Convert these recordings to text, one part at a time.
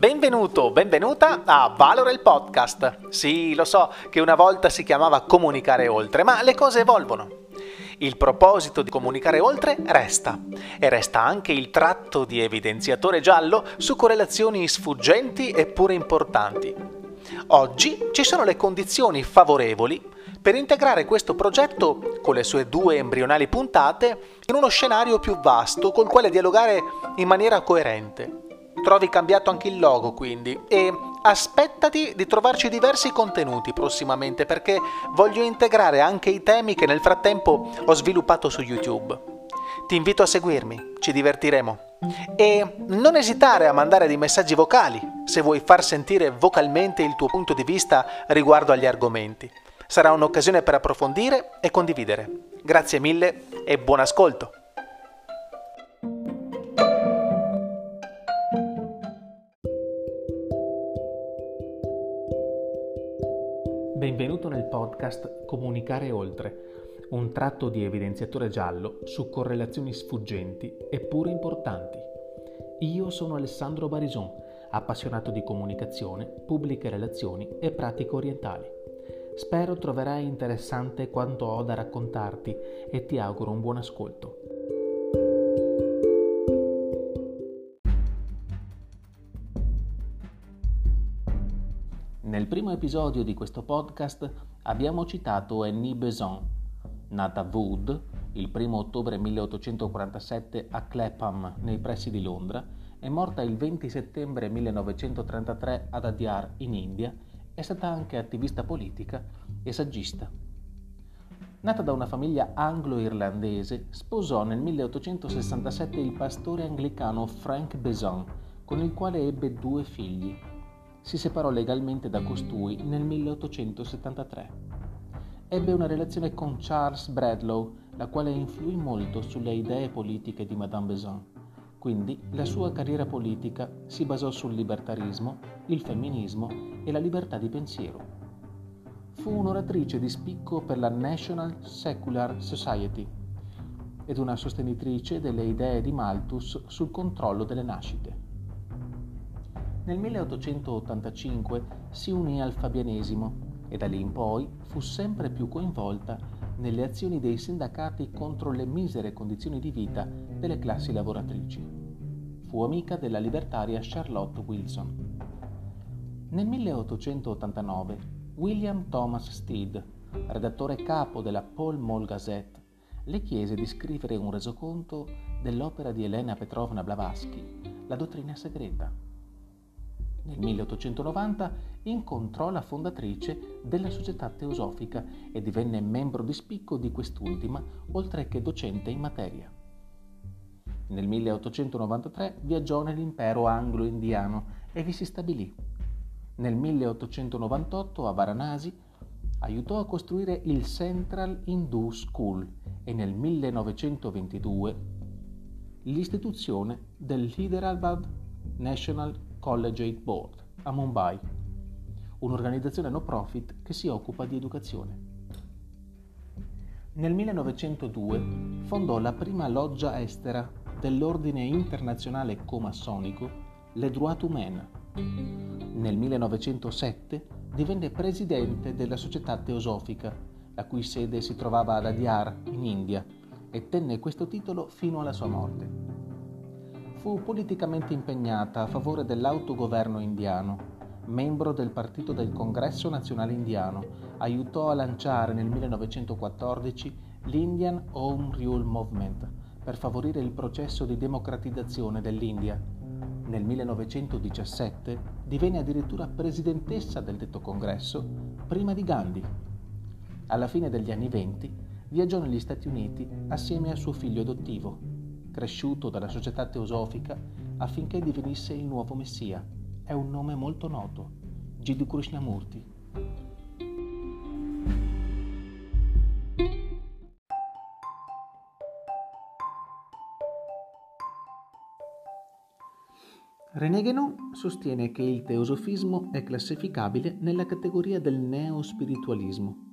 Benvenuto, benvenuta a Valore il Podcast. Sì, lo so che una volta si chiamava Comunicare Oltre, ma le cose evolvono. Il proposito di comunicare oltre resta, e resta anche il tratto di evidenziatore giallo su correlazioni sfuggenti eppure importanti. Oggi ci sono le condizioni favorevoli per integrare questo progetto con le sue due embrionali puntate in uno scenario più vasto col quale dialogare in maniera coerente. Trovi cambiato anche il logo, quindi, e aspettati di trovarci diversi contenuti prossimamente perché voglio integrare anche i temi che nel frattempo ho sviluppato su YouTube. Ti invito a seguirmi, ci divertiremo. E non esitare a mandare dei messaggi vocali se vuoi far sentire vocalmente il tuo punto di vista riguardo agli argomenti. Sarà un'occasione per approfondire e condividere. Grazie mille e buon ascolto! Benvenuto nel podcast Comunicare Oltre, un tratto di evidenziatore giallo su correlazioni sfuggenti eppure importanti. Io sono Alessandro Barison, appassionato di comunicazione, pubbliche relazioni e pratiche orientali. Spero troverai interessante quanto ho da raccontarti e ti auguro un buon ascolto. Nel primo episodio di questo podcast abbiamo citato Annie Besant, nata Wood il 1 ottobre 1847 a Clapham, nei pressi di Londra, e morta il 20 settembre 1933 ad Adyar, in India. È stata anche attivista politica e saggista. Nata da una famiglia anglo-irlandese, sposò nel 1867 il pastore anglicano Frank Besant, con il quale ebbe due figli. Si separò legalmente da costui nel 1873. Ebbe una relazione con Charles Bradlaugh, la quale influì molto sulle idee politiche di Madame Besant. Quindi la sua carriera politica si basò sul libertarismo, il femminismo e la libertà di pensiero. Fu un'oratrice di spicco per la National Secular Society ed una sostenitrice delle idee di Malthus sul controllo delle nascite. Nel 1885 si unì al fabianesimo e da lì in poi fu sempre più coinvolta nelle azioni dei sindacati contro le misere condizioni di vita delle classi lavoratrici. Fu amica della libertaria Charlotte Wilson. Nel 1889 William Thomas Stead, redattore capo della Pall Mall Gazette, le chiese di scrivere un resoconto dell'opera di Elena Petrovna Blavatsky, La dottrina segreta. Nel 1890 incontrò la fondatrice della Società Teosofica e divenne membro di spicco di quest'ultima, oltre che docente in materia. Nel 1893 viaggiò nell'impero anglo-indiano e vi si stabilì. Nel 1898 a Varanasi aiutò a costruire il Central Hindu School e nel 1922 l'istituzione del Hyderabad National College Aid Board a Mumbai, un'organizzazione no profit che si occupa di educazione. Nel 1902 fondò la prima loggia estera dell'ordine internazionale comassonico Le Droit Humain. Nel 1907 divenne presidente della Società Teosofica, la cui sede si trovava ad Adyar, in India, e tenne questo titolo fino alla sua morte. Fu politicamente impegnata a favore dell'autogoverno indiano, membro del Partito del Congresso Nazionale Indiano, aiutò a lanciare nel 1914 l'Indian Home Rule Movement per favorire il processo di democratizzazione dell'India. Nel 1917 divenne addirittura presidentessa del detto congresso, prima di Gandhi. Alla fine degli anni 20 viaggiò negli Stati Uniti assieme a suo figlio adottivo, cresciuto dalla Società Teosofica, affinché divenisse il nuovo Messia. È un nome molto noto, Jiddu Krishnamurti. René Guénon sostiene che il teosofismo è classificabile nella categoria del neospiritualismo,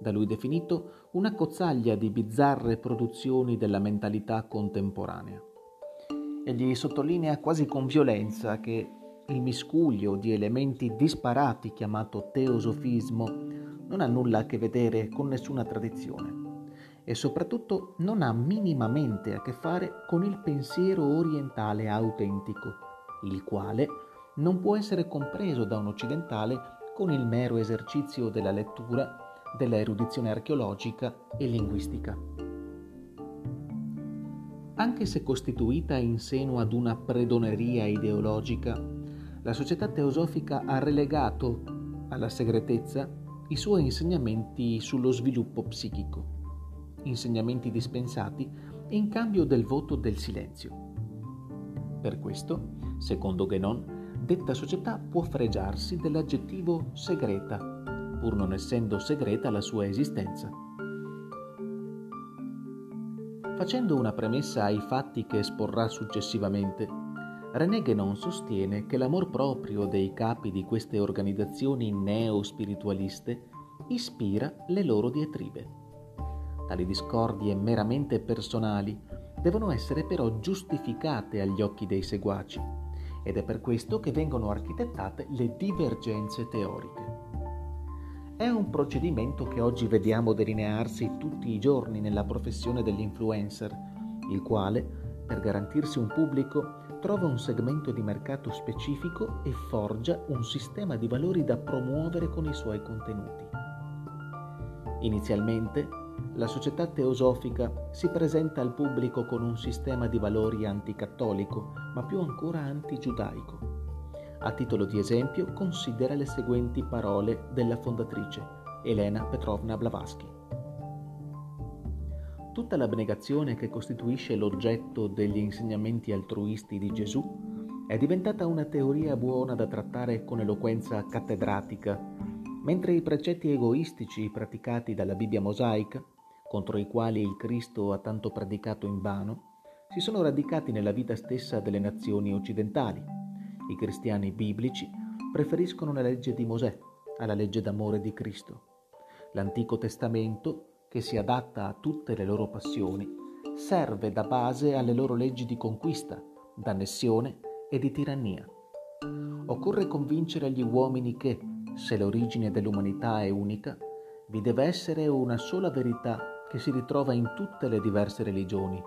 da lui definito una cozzaglia di bizzarre produzioni della mentalità contemporanea. Egli sottolinea quasi con violenza che il miscuglio di elementi disparati chiamato teosofismo non ha nulla a che vedere con nessuna tradizione e soprattutto non ha minimamente a che fare con il pensiero orientale autentico, il quale non può essere compreso da un occidentale con il mero esercizio della lettura, della erudizione archeologica e linguistica. Anche se costituita in seno ad una predoneria ideologica, la società teosofica ha relegato alla segretezza i suoi insegnamenti sullo sviluppo psichico, insegnamenti dispensati in cambio del voto del silenzio. Per questo, secondo Guénon, detta società può fregiarsi dell'aggettivo segreta, pur non essendo segreta la sua esistenza. Facendo una premessa ai fatti che esporrà successivamente, René Guénon sostiene che l'amor proprio dei capi di queste organizzazioni neo-spiritualiste ispira le loro diatribe. Tali discordie meramente personali devono essere però giustificate agli occhi dei seguaci, ed è per questo che vengono architettate le divergenze teoriche. È un procedimento che oggi vediamo delinearsi tutti i giorni nella professione dell'influencer, il quale, per garantirsi un pubblico, trova un segmento di mercato specifico e forgia un sistema di valori da promuovere con i suoi contenuti. Inizialmente, la società teosofica si presenta al pubblico con un sistema di valori anticattolico, ma più ancora antigiudaico. A titolo di esempio, considera le seguenti parole della fondatrice, Elena Petrovna Blavatsky. Tutta l'abnegazione che costituisce l'oggetto degli insegnamenti altruisti di Gesù è diventata una teoria buona da trattare con eloquenza cattedratica, mentre i precetti egoistici praticati dalla Bibbia mosaica, contro i quali il Cristo ha tanto predicato invano, si sono radicati nella vita stessa delle nazioni occidentali. I cristiani biblici preferiscono la legge di Mosè alla legge d'amore di Cristo. L'Antico Testamento, che si adatta a tutte le loro passioni, serve da base alle loro leggi di conquista, d'annessione e di tirannia. Occorre convincere gli uomini che, se l'origine dell'umanità è unica, vi deve essere una sola verità che si ritrova in tutte le diverse religioni,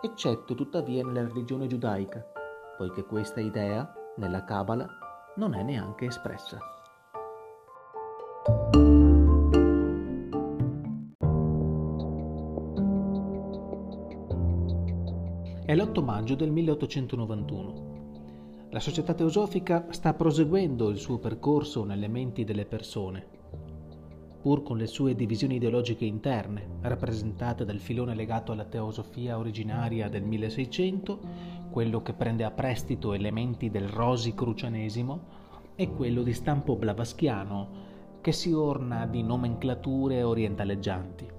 eccetto tuttavia nella religione giudaica, poiché questa idea, nella Cabala, non è neanche espressa. È l'8 maggio del 1891. La società teosofica sta proseguendo il suo percorso nelle menti delle persone, pur con le sue divisioni ideologiche interne, rappresentate dal filone legato alla teosofia originaria del 1600, quello che prende a prestito elementi del rosicrucianesimo, e quello di stampo blavatschiano, che si orna di nomenclature orientaleggianti.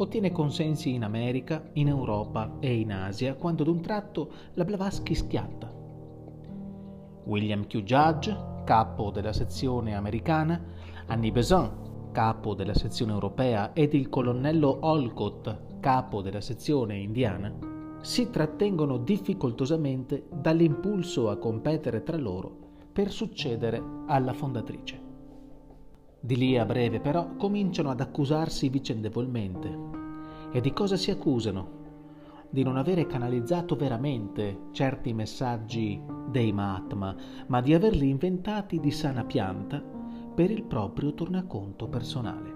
Ottiene consensi in America, in Europa e in Asia, quando d'un tratto la Blavatsky schiatta. William Q. Judge, capo della sezione americana, Annie Besant, capo della sezione europea, ed il colonnello Olcott, capo della sezione indiana, si trattengono difficoltosamente dall'impulso a competere tra loro per succedere alla fondatrice. Di lì a breve però cominciano ad accusarsi vicendevolmente. E di cosa si accusano? Di non avere canalizzato veramente certi messaggi dei Mahatma, ma di averli inventati di sana pianta per il proprio tornaconto personale.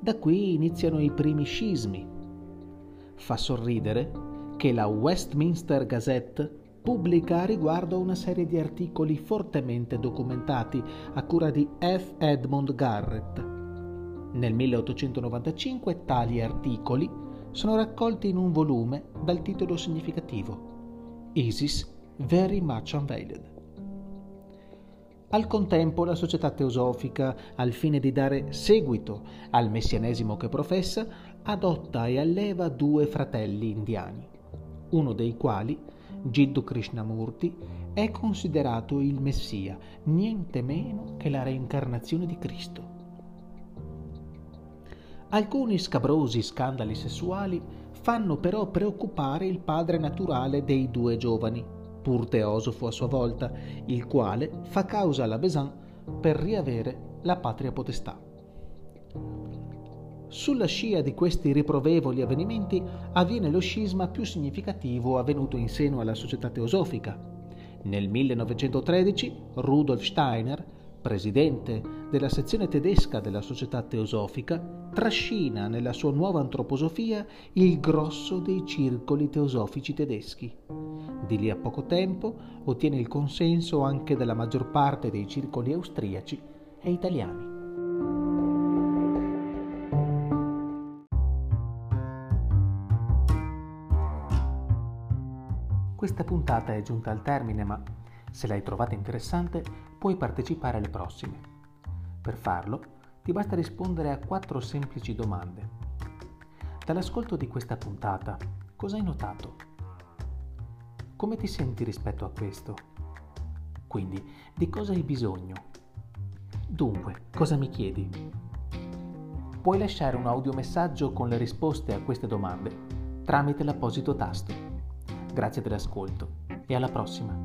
Da qui iniziano i primi scismi. Fa sorridere che la Westminster Gazette pubblica a riguardo una serie di articoli fortemente documentati a cura di F. Edmund Garrett. Nel 1895 tali articoli sono raccolti in un volume dal titolo significativo: Isis Very Much Unveiled. Al contempo la società teosofica, al fine di dare seguito al messianesimo che professa, adotta e alleva due fratelli indiani, uno dei quali, Jiddu Krishnamurti, è considerato il Messia, niente meno che la reincarnazione di Cristo. Alcuni scabrosi scandali sessuali fanno però preoccupare il padre naturale dei due giovani, pur teosofo a sua volta, il quale fa causa alla Besant per riavere la patria potestà. Sulla scia di questi riprovevoli avvenimenti avviene lo scisma più significativo avvenuto in seno alla società teosofica. Nel 1913 Rudolf Steiner, presidente della sezione tedesca della società teosofica, trascina nella sua nuova antroposofia il grosso dei circoli teosofici tedeschi. Di lì a poco tempo ottiene il consenso anche della maggior parte dei circoli austriaci e italiani. Questa puntata è giunta al termine, ma se l'hai trovata interessante, puoi partecipare alle prossime. Per farlo, ti basta rispondere a 4 semplici domande. Dall'ascolto di questa puntata, cosa hai notato? Come ti senti rispetto a questo? Quindi, di cosa hai bisogno? Dunque, cosa mi chiedi? Puoi lasciare un audiomessaggio con le risposte a queste domande tramite l'apposito tasto. Grazie dell'ascolto e alla prossima!